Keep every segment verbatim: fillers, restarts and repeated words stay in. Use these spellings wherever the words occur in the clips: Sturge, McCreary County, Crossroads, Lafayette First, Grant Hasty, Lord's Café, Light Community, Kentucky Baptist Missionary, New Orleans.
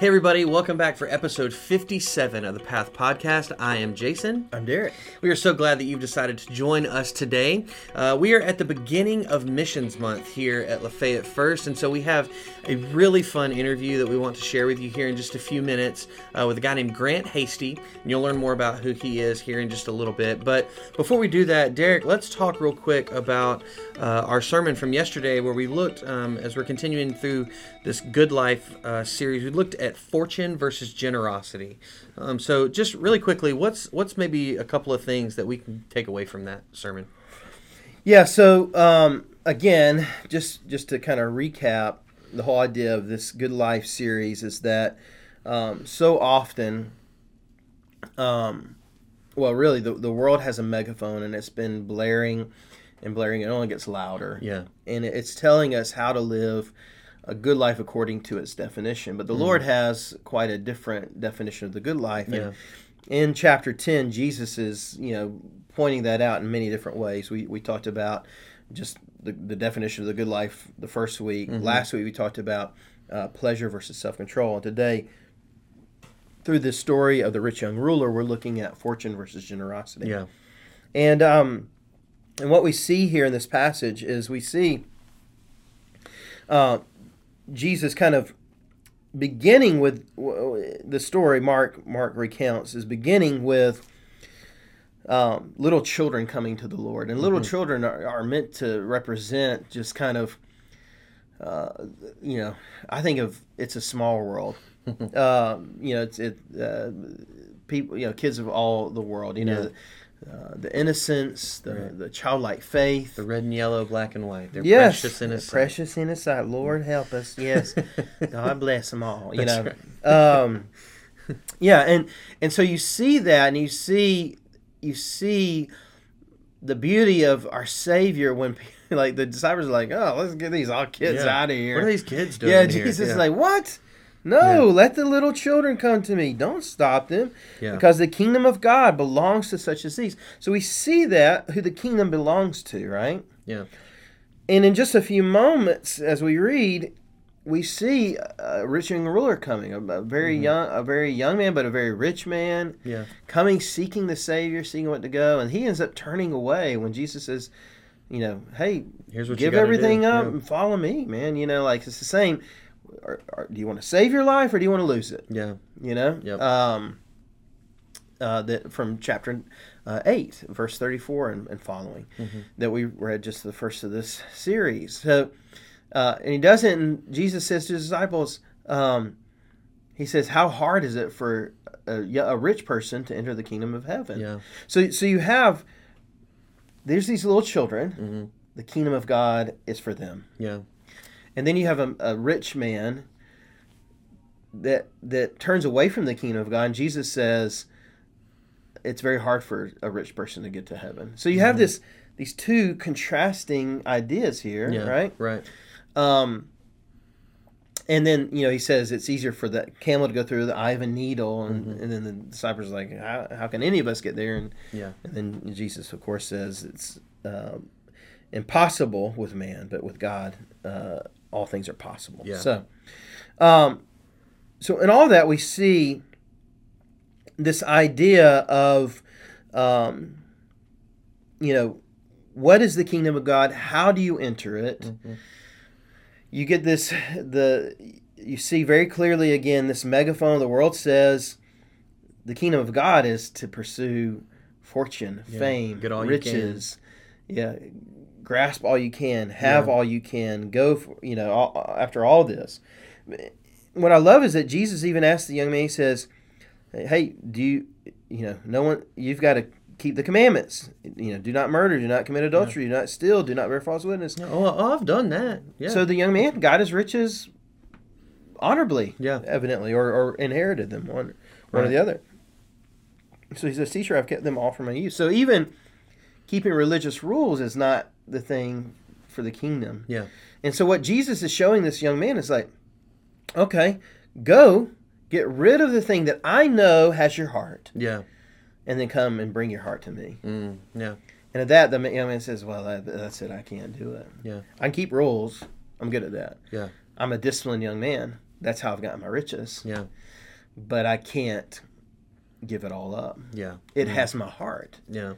Hey everybody, welcome back for episode fifty-seven of the Path Podcast. I am Jason. I'm Derek. We are so glad that you've decided to join us today. Uh, we are at the beginning of Missions Month here at Lafayette First, and so we have a really fun interview that we want to share with you here in just a few minutes uh, with a guy named Grant Hasty, and you'll learn more about who he is here in just a little bit. But before we do that, Derek, let's talk real quick about uh, our sermon from yesterday where we looked, um, as we're continuing through this Good Life uh, series, we looked at At fortune versus generosity. Um, so, just really quickly, what's what's maybe a couple of things that we can take away from that sermon? Yeah. So, um, again, just just to kind of recap, the whole idea of this Good Life series is that um, so often, um, well, really, the the world has a megaphone and it's been blaring and blaring. It only gets louder. Yeah. And it's telling us how to live a good life according to its definition. But the mm. Lord has quite a different definition of the good life. And yeah. in chapter ten, Jesus is, you know, pointing that out in many different ways. We we talked about just the, the definition of the good life the first week. Mm-hmm. Last week we talked about uh, pleasure versus self-control. And today, through this story of the rich young ruler, we're looking at fortune versus generosity. Yeah. And um and what we see here in this passage is we see uh Jesus kind of beginning with the story Mark Mark recounts is beginning with um, little children coming to the Lord. And little mm-hmm. children are, are meant to represent just kind of, uh, you know, I think of it's a small world. uh, you know, it's it uh, people, you know, kids of all the world, you yeah. know. Uh, the innocence, the, right. the childlike faith. The red and yellow, black and white. They're yes, precious in His sight. Precious in His sight. Lord help us. Yes. God bless them all. You That's know. Right. um, yeah, and and so you see that, and you see you see the beauty of our Savior when like the disciples are like, oh, let's get these all kids yeah. out of here. What are these kids doing? Yeah, Jesus here? is yeah. like, what? No, yeah. let the little children come to me. Don't stop them, yeah. because the kingdom of God belongs to such as these. So we see that, who the kingdom belongs to, right? Yeah. And in just a few moments, as we read, we see a rich young ruler coming, a very mm-hmm. young a very young man, but a very rich man, yeah. coming, seeking the Savior, seeking what to go. And he ends up turning away when Jesus says, you know, hey, here's what give you everything do. up yeah. and follow me, man. You know, like it's the same. Or, or, do you want to save your life or do you want to lose it? Yeah. You know? Yep. Um, uh, that from chapter uh, eight, verse thirty-four and, and following, mm-hmm. that we read just the first of this series. So, uh, and he doesn't, Jesus says to his disciples, um, he says, how hard is it for a, a rich person to enter the kingdom of heaven? Yeah. So, so you have, there's these little children, mm-hmm. the kingdom of God is for them. Yeah. And then you have a, a rich man that that turns away from the kingdom of God. And Jesus says it's very hard for a rich person to get to heaven. So you have mm-hmm. this these two contrasting ideas here, yeah, right? Right. Um, and then you know he says it's easier for the camel to go through the eye of a needle, and, mm-hmm. and then the disciples are like, how, how can any of us get there? And yeah. And then Jesus, of course, says it's uh, impossible with man, but with God. Uh, all things are possible. Yeah. So, um, so in all that we see this idea of, um, you know, what is the kingdom of God? How do you enter it? Mm-hmm. You get this. The you see very clearly again this megaphone of the world says the kingdom of God is to pursue fortune, yeah. fame, get all riches. You can. Yeah. Grasp all you can, have yeah. all you can, go for, you know, all, after all this. What I love is that Jesus even asked the young man, he says, hey, do you, you know, no one, you've got to keep the commandments. You know, do not murder, do not commit adultery, yeah. do not steal, do not bear false witness. No. Oh, I've done that. Yeah. So the young man got his riches honorably, yeah. evidently, or, or inherited them, one, one right. or the other. So he says, teacher, I've kept them all from my youth. So even keeping religious rules is not the thing for the kingdom. Yeah. And so what Jesus is showing this young man is like, okay, go get rid of the thing that I know has your heart. Yeah. And then come and bring your heart to me. Mm, yeah. And at that, the young man says, well, that, that's it. I can't do it. Yeah. I can keep rules. I'm good at that. Yeah. I'm a disciplined young man. that's how I've gotten my riches. Yeah. But I can't give it all up. Yeah. It mm-hmm. has my heart. Yeah.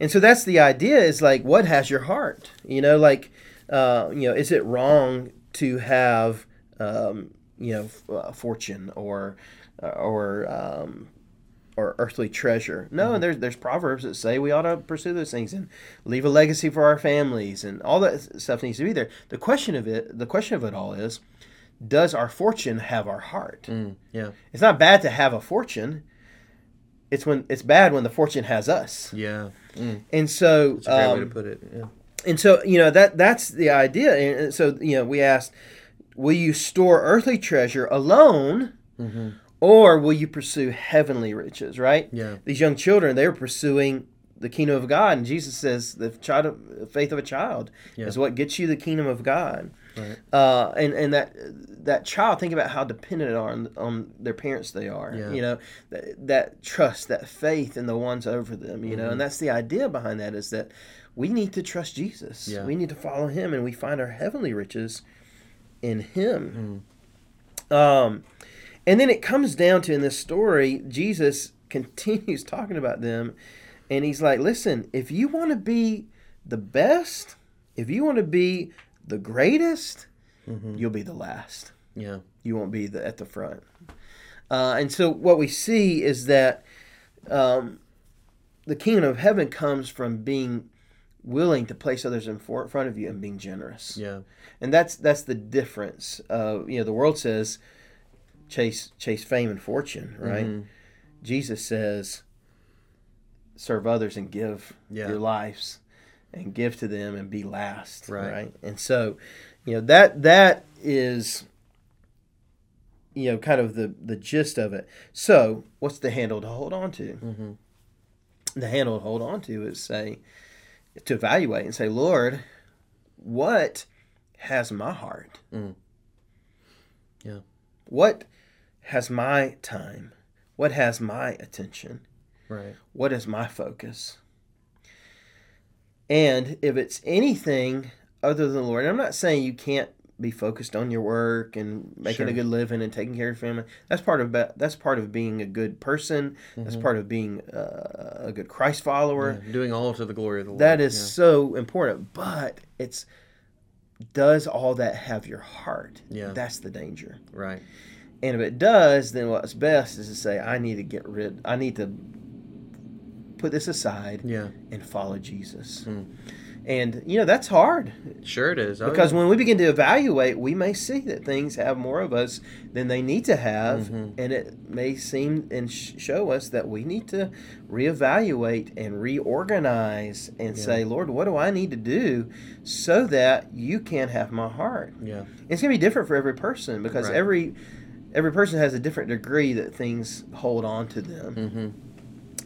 And so that's the idea, is like, what has your heart? You know, like, uh, you know, is it wrong to have, um, you know, f- uh, fortune or, or, um, or earthly treasure? No, mm-hmm. and there's, there's proverbs that say we ought to pursue those things and leave a legacy for our families, and all that stuff needs to be there. The question of it, the question of it all is, does our fortune have our heart? Mm, yeah. It's not bad to have a fortune. It's when it's bad when the fortune has us. Yeah. Mm. And so that's a great um, way to put it. Yeah. And so, you know, that that's the idea. And so, you know, we asked, will you store earthly treasure alone, mm-hmm. or will you pursue heavenly riches, right? Yeah. These young children, they were pursuing the kingdom of God. And Jesus says the child of, faith of a child yeah. is what gets you the kingdom of God. Right. Uh, and, and that that child, think about how dependent on on their parents they are, yeah. you know, that, that trust, that faith in the ones over them, you mm-hmm. know, and that's the idea behind that, is that we need to trust Jesus. Yeah. We need to follow him, and we find our heavenly riches in him. Mm. Um, and then it comes down to, in this story, Jesus continues talking about them, and he's like, listen, if you want to be the best, if you want to be the greatest, mm-hmm. you'll be the last. Yeah, you won't be the, at the front. Uh, and so what we see is that um, the kingdom of heaven comes from being willing to place others in for, front of you and being generous. Yeah, and that's that's the difference. Uh, you know, the world says chase chase fame and fortune, right? Mm-hmm. Jesus says serve others and give yeah. your lives. And give to them and be last, right. right? And so, you know, that that is, you know, kind of the, the gist of it. So, what's the handle to hold on to? Mm-hmm. The handle to hold on to is say, to evaluate and say, Lord, what has my heart? Mm. Yeah. What has my time? What has my attention? Right. What is my focus? And if it's anything other than the Lord, and I'm not saying you can't be focused on your work and making sure. a good living and taking care of your family. That's part of that's part of being a good person. Mm-hmm. That's part of being uh, a good Christ follower. Yeah, doing all to the glory of the Lord. That is yeah. so important. But it's, does all that have your heart? Yeah. That's the danger. Right. And if it does, then what's best is to say, I need to get rid, I need to put this aside yeah. and follow Jesus. Mm. And, you know, that's hard. Sure it is. Oh, because yeah. when we begin to evaluate, we may see that things have more of us than they need to have. Mm-hmm. And it may seem and sh- show us that we need to reevaluate and reorganize and yeah. say, Lord, what do I need to do so that you can have my heart? Yeah. It's going to be different for every person, because right. every every person has a different degree that things hold on to them. Mm-hmm.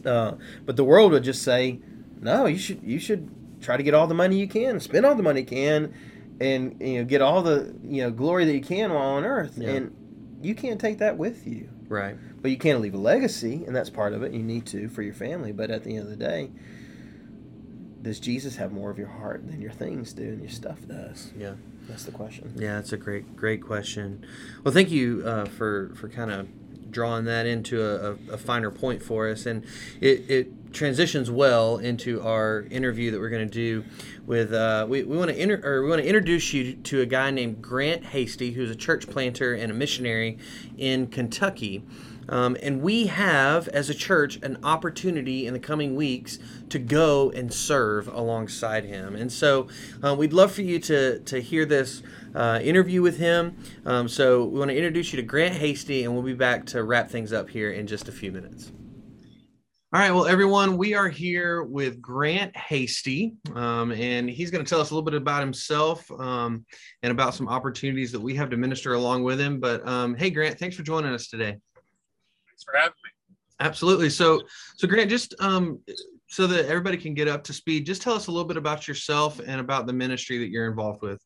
Uh, but the world would just say, no, you should you should try to get all the money you can, spend all the money you can, and, you know, get all the, you know, glory that you can while on earth. Yeah. And you can't take that with you. Right. But you can leave a legacy, and that's part of it. You need to for your family. But at the end of the day, does Jesus have more of your heart than your things do and your stuff does? Yeah. That's the question. Yeah, that's a great, great question. Well, thank you uh, for, for kind of drawing that into a, a finer point for us, and it, it transitions well into our interview that we're going to do with. Uh, we we want to inter- or we want to introduce you to a guy named Grant Hasty, who's a church planter and a missionary in Kentucky. Um, and we have, as a church, an opportunity in the coming weeks to go and serve alongside him. And so uh, we'd love for you to to hear this uh, interview with him. Um, so we want to introduce you to Grant Hasty, and we'll be back to wrap things up here in just a few minutes. All right, well, everyone, we are here with Grant Hasty, um, and he's going to tell us a little bit about himself um, and about some opportunities that we have to minister along with him. But, um, hey, Grant, thanks for joining us today. Thanks for having me. Absolutely. So, so Grant, just um, so that everybody can get up to speed, just tell us a little bit about yourself and about the ministry that you're involved with.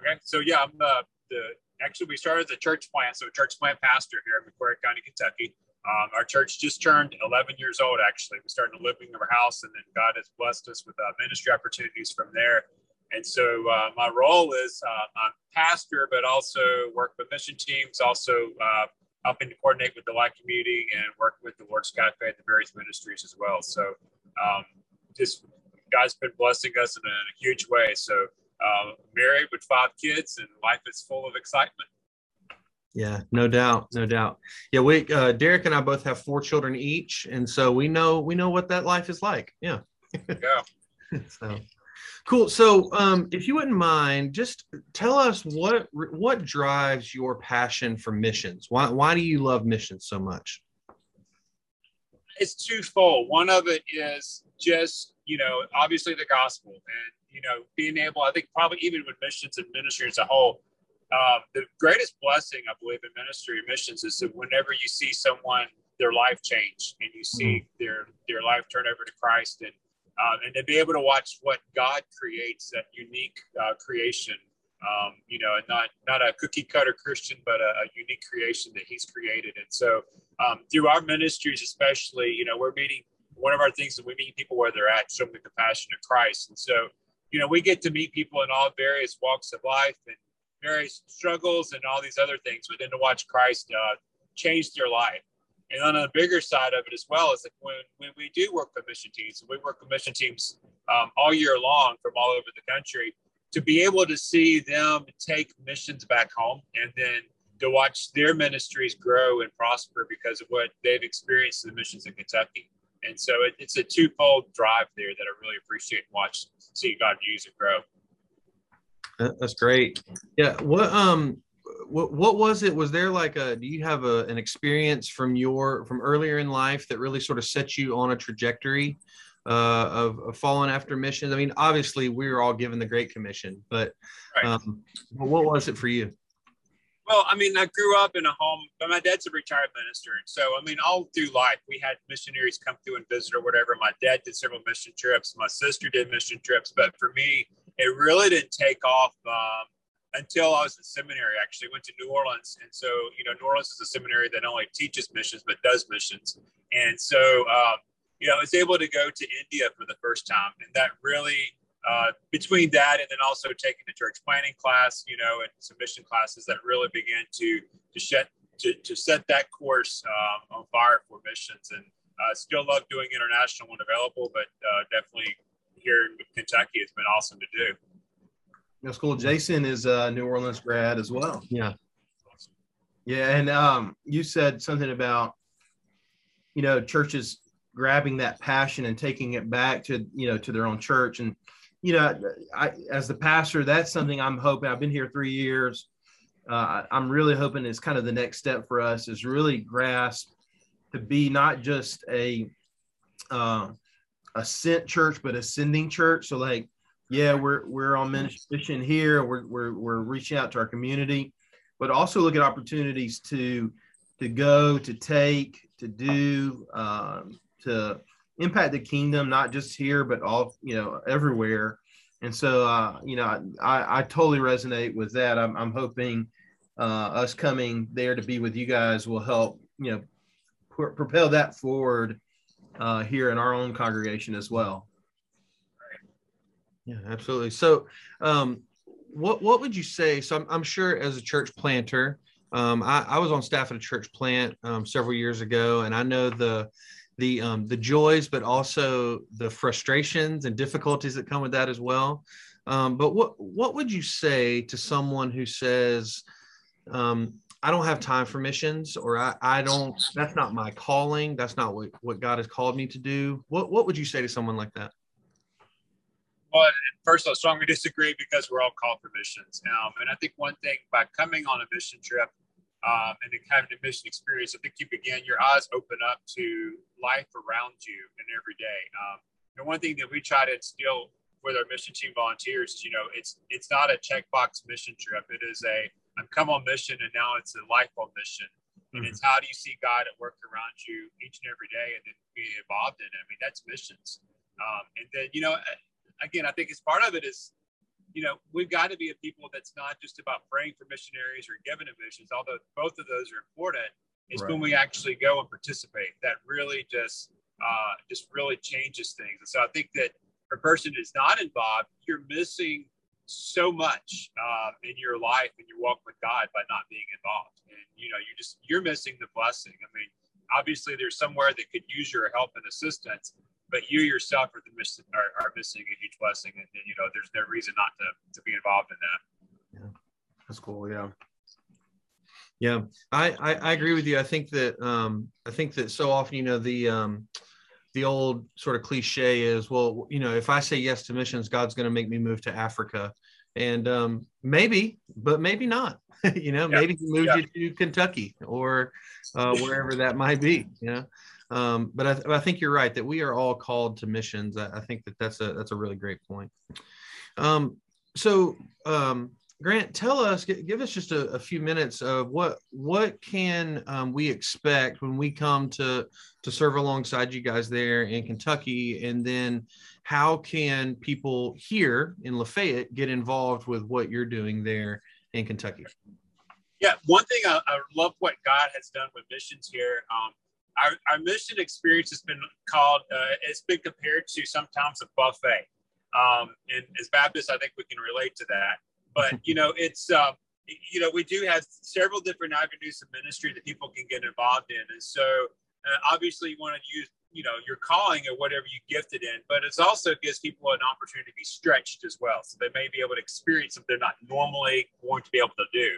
Okay. So, yeah, I'm uh, the, actually, we started as a church plant, so a church plant pastor here in McCreary County, Kentucky. Um, our church just turned eleven years old, actually. We started living in our house, and then God has blessed us with uh, ministry opportunities from there. And so uh, my role is uh, I'm pastor, but also work with mission teams, also uh, helping to coordinate with the Light Community and work with the Lord's Café at the various ministries as well. So um, just God's been blessing us in a, in a huge way. So uh, married with five kids, and life is full of excitement. Yeah, no doubt, no doubt. Yeah, we uh, Derek and I both have four children each, and so we know we know what that life is like. Yeah. Yeah. So cool. So, um, if you wouldn't mind, just tell us what what drives your passion for missions. Why why do you love missions so much? It's twofold. One of it is just, you know, obviously the gospel, and you know, being able. I think probably even with missions and ministry as a whole. Um, the greatest blessing, I believe, in ministry and missions is that whenever you see someone, their life change, and you see their their life turn over to Christ, and um, and to be able to watch what God creates, that unique uh, creation, um, you know, and not not a cookie cutter Christian, but a, a unique creation that He's created. And so um, through our ministries, especially, you know, we're meeting one of our things that we meet people where they're at, showing the compassion of Christ. And so, you know, we get to meet people in all various walks of life and various struggles and all these other things, but then to watch Christ uh, change their life. And on the bigger side of it as well is that when, when we do work with mission teams, we work with mission teams um, all year long from all over the country, to be able to see them take missions back home and then to watch their ministries grow and prosper because of what they've experienced in the missions in Kentucky. And so it, it's a twofold drive there that I really appreciate and watch, see God use and grow. That's great. Yeah. What um, what what was it? Was there like a? Do you have a, an experience from your from earlier in life that really sort of set you on a trajectory uh, of, of following after missions? I mean, obviously, we were all given the Great Commission, but right. um, what was it for you? Well, I mean, I grew up in a home. But my dad's a retired minister, and so I mean, all through life, we had missionaries come through and visit or whatever. My dad did several mission trips. My sister did mission trips, but for me, it really didn't take off um, until I was in seminary. Actually, I went to New Orleans, and so you know, New Orleans is a seminary that not only teaches missions but does missions. And so, um, you know, I was able to go to India for the first time, and that really, uh, between that and then also taking the church planning class, you know, and some mission classes, that really began to to set to, to set that course um, on fire for missions. And I uh, still love doing international when available, but uh, definitely. Here in Kentucky, it's been awesome to do. That's cool. Jason is a New Orleans grad as well. Yeah. Yeah. And um, you said something about, you know, churches grabbing that passion and taking it back to, you know, to their own church. And, you know, I, as the pastor, that's something I'm hoping. I've been here three years. Uh, I'm really hoping it's kind of the next step for us is really grasp to be not just a, uh, a sent church, but a sending church. So like, yeah, we're, we're on mission here. We're, we're, we're reaching out to our community, but also look at opportunities to, to go, to take, to do, um, to impact the kingdom, not just here, but all, you know, everywhere. And so, uh, you know, I, I totally resonate with that. I'm, I'm hoping uh, us coming there to be with you guys will help, you know, pr- propel that forward Uh, here in our own congregation as well. Yeah, absolutely. So um, what what would you say? So I'm, I'm sure as a church planter, um, I, I was on staff at a church plant um, several years ago, and I know the the um, the joys, but also the frustrations and difficulties that come with that as well. Um, but what, what would you say to someone who says, um, I don't have time for missions, or I, I don't, that's not my calling. That's not what, what God has called me to do. What what would you say to someone like that? Well, first, I strongly disagree because we're all called for missions. Um, and I think one thing by coming on a mission trip um, and having a mission experience, I think you begin, your eyes open up to life around you and every day. Um, and one thing that we try to instill with our mission team volunteers is, you know, it's, it's not a checkbox mission trip. It is a, I've come on mission, and now it's a life on mission. And mm-hmm. It's how do you see God at work around you each and every day and then be involved in it. I mean, that's missions. Um, and then, you know, again, I think as part of it is, you know, we've got to be a people that's not just about praying for missionaries or giving to missions, although both of those are important. It's right. When we actually go and participate that really just, uh, just really changes things. And so I think that for a person that's not involved, you're missing so much um, in your life and your walk with God by not being involved. And, you know, you're just, you're missing the blessing. I mean, obviously there's somewhere that could use your help and assistance, but you yourself are, the miss, are, are missing a huge blessing. And, and, you know, there's no reason not to, to be involved in that. Yeah, that's cool. Yeah. Yeah, I, I, I agree with you. I think that, um, I think that so often, you know, the, um, the old sort of cliche is, well, you know, if I say yes to missions, God's going to make me move to Africa. And um, maybe, but maybe not, you know, yeah. maybe he moved yeah. you to Kentucky or uh, wherever that might be, you know. Um, but I, th I think you're right that we are all called to missions. I, I think that that's a, that's a really great point. Um, so, um, Grant, tell us, give us just a, a few minutes of what what can um, we expect when we come to to serve alongside you guys there in Kentucky, and then how can people here in Lafayette get involved with what you're doing there in Kentucky? Yeah, one thing I, I love what God has done with missions here. Um, our, our mission experience has been called, uh, it's been compared to sometimes a buffet, um, and as Baptists, I think we can relate to that. But, you know, it's, uh, you know, we do have several different avenues of ministry that people can get involved in. And so uh, obviously you want to use, you know, your calling or whatever you're gifted in, but it also gives people an opportunity to be stretched as well. So they may be able to experience something they're not normally going to be able to do.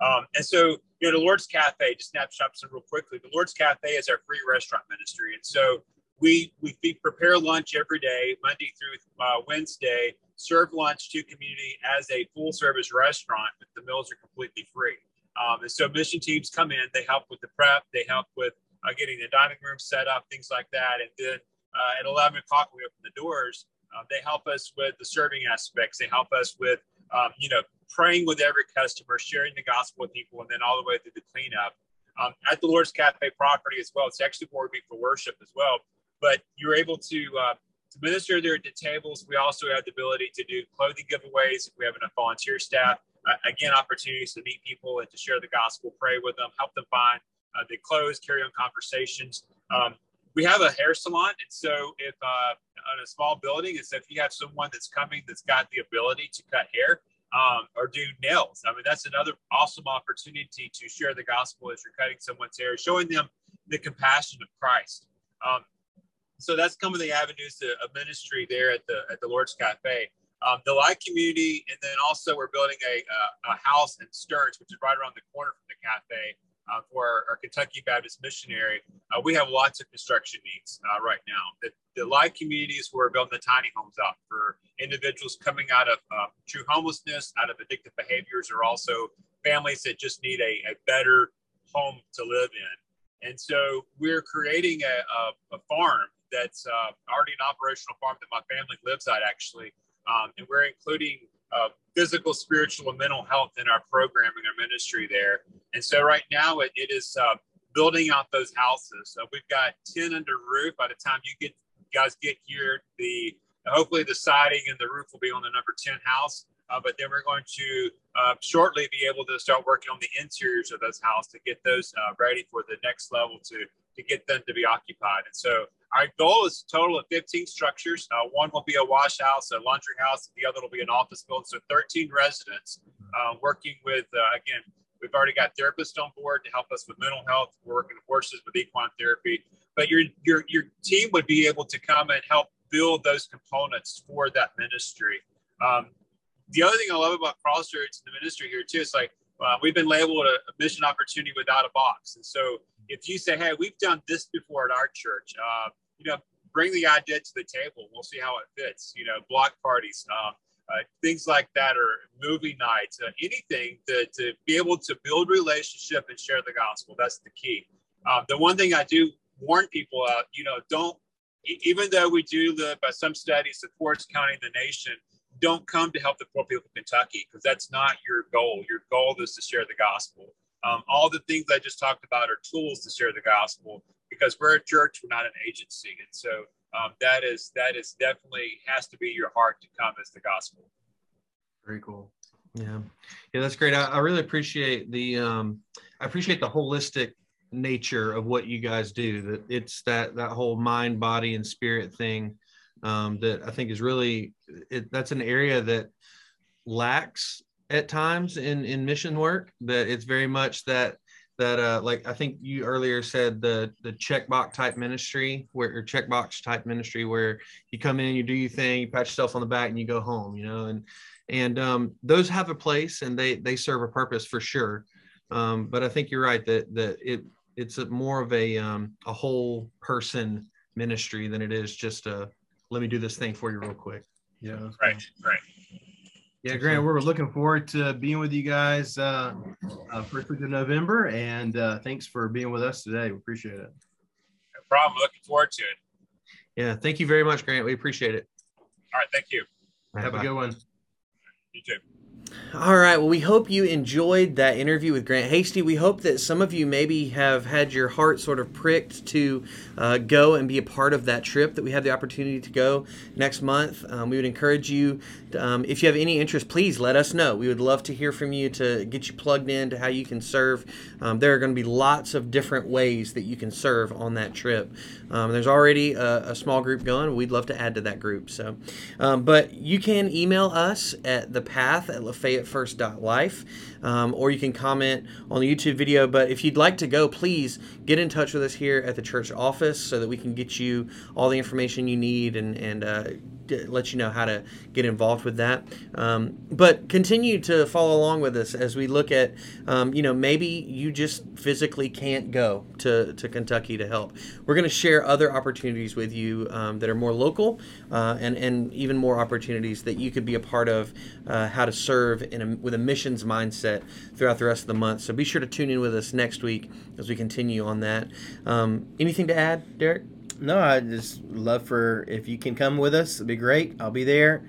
Um, and so, you know, the Lord's Cafe, to snapshot some real quickly, the Lord's Cafe is our free restaurant ministry. And so we, we prepare lunch every day, Monday through uh, Wednesday, serve lunch to community as a full service restaurant, but the meals are completely free. Um, and so mission teams come in, they help with the prep, they help with uh, getting the dining room set up, things like that. And then uh, at eleven o'clock, we open the doors. Uh, they help us with the serving aspects. They help us with, um, you know, praying with every customer, sharing the gospel with people, and then all the way through the cleanup. Um, at the Lord's Cafe property as well, it's actually more week for worship as well, but you're able to, uh, to minister there at the tables. We also have the ability to do clothing giveaways if we have enough volunteer staff. Uh, again, opportunities to meet people and to share the gospel, pray with them, help them find uh, the clothes, carry on conversations. Um, we have a hair salon, and so if uh, on a small building, and so if you have someone that's coming that's got the ability to cut hair um, or do nails, I mean, that's another awesome opportunity to share the gospel as you're cutting someone's hair, showing them the compassion of Christ. Um, So that's some of the avenues to, of ministry there at the at the Lord's Cafe, um, the Light Community, and then also we're building a, a, a house in Sturge, which is right around the corner from the cafe, uh, for our, our Kentucky Baptist Missionary. Uh, we have lots of construction needs uh, right now. The, the Light Community is where we're building the tiny homes out for individuals coming out of uh, true homelessness, out of addictive behaviors, or also families that just need a, a better home to live in. And so we're creating a, a, a farm that's uh, already an operational farm that my family lives at, actually. Um, and we're including uh, physical, spiritual, and mental health in our programming, our ministry there. And so right now it, it is uh, building out those houses. So we've got ten under roof. By the time you get you guys get here, the hopefully the siding and the roof will be on the number ten house. Uh, but then we're going to uh, shortly be able to start working on the interiors of those houses to get those uh, ready for the next level to, to get them to be occupied. And so our goal is a total of fifteen structures. Uh, one will be a wash house, a laundry house, and the other will be an office building. So thirteen residents uh, working with, uh, again, we've already got therapists on board to help us with mental health. We're working with horses with equine therapy. But your, your, your team would be able to come and help build those components for that ministry. Um, The other thing I love about Crossroads and the ministry here too, is like uh, we've been labeled a, a mission opportunity without a box. And so if you say, hey, we've done this before at our church, uh, you know, bring the idea to the table. We'll see how it fits, you know, block parties, uh, uh, things like that, or movie nights, uh, anything to, to be able to build relationship and share the gospel. That's the key. Uh, the one thing I do warn people, uh, you know, don't, even though we do live by some studies, the poorest county in the nation, don't come to help the poor people of Kentucky, because that's not your goal. Your goal is to share the gospel. Um, all the things I just talked about are tools to share the gospel, because we're a church, we're not an agency. And so um, that is that is definitely has to be your heart to come as the gospel. Very cool. Yeah. Yeah, that's great. I, I really appreciate the um, I appreciate the holistic nature of what you guys do. That it's that that whole mind, body, and spirit thing. Um, that I think is really, it, that's an area that lacks at times in, in mission work, that it's very much that, that uh, like I think you earlier said, the, the checkbox type ministry where or checkbox type ministry where you come in, you do your thing, you pat yourself on the back and you go home, you know, and, and um, those have a place and they, they serve a purpose for sure. Um, but I think you're right that, that it, it's a more of a, um, a whole person ministry than it is just a, let me do this thing for you real quick. Yeah. Right. Right. Yeah, Grant, we're looking forward to being with you guys uh, uh, first week of November, and uh, thanks for being with us today. We appreciate it. No problem. Looking forward to it. Yeah, thank you very much, Grant. We appreciate it. All right, thank you. Right, Have bye. a good one. You too. All right, well, we hope you enjoyed that interview with Grant Hasty. We hope that some of you maybe have had your heart sort of pricked to uh, go and be a part of that trip that we have the opportunity to go next month. Um, we would encourage you, to, um, if you have any interest, please let us know. We would love to hear from you, to get you plugged in to how you can serve. Um, there are going to be lots of different ways that you can serve on that trip. Um, there's already a, a small group going. We'd love to add to that group. So, um, but you can email us at the path at Lafayette First dot life, um, or you can comment on the YouTube video. But if you'd like to go, please get in touch with us here at the church office so that we can get you all the information you need and, and uh, d- let you know how to get involved with that. Um, but continue to follow along with us as we look at, um, you know, maybe you just physically can't go to, to Kentucky to help. We're going to share other opportunities with you um, that are more local uh, and, and even more opportunities that you could be a part of, uh, how to serve in a, with a missions mindset throughout the rest of the month. So be sure to tune in with us next week as we continue on that. Um, anything to add, Derek? No, I just love for, if you can come with us, it'd be great. I'll be there.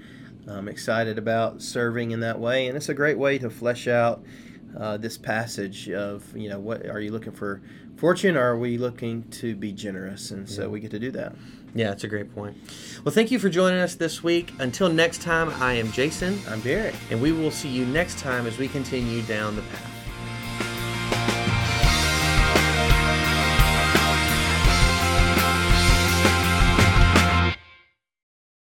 I'm excited about serving in that way. And it's a great way to flesh out uh, this passage of, you know, what are you looking for? Fortune, or are we looking to be generous? And so yeah. we get to do that. Yeah, that's a great point. Well, thank you for joining us this week. Until next time, I am Jason. I'm Derek. And we will see you next time as we continue down the path.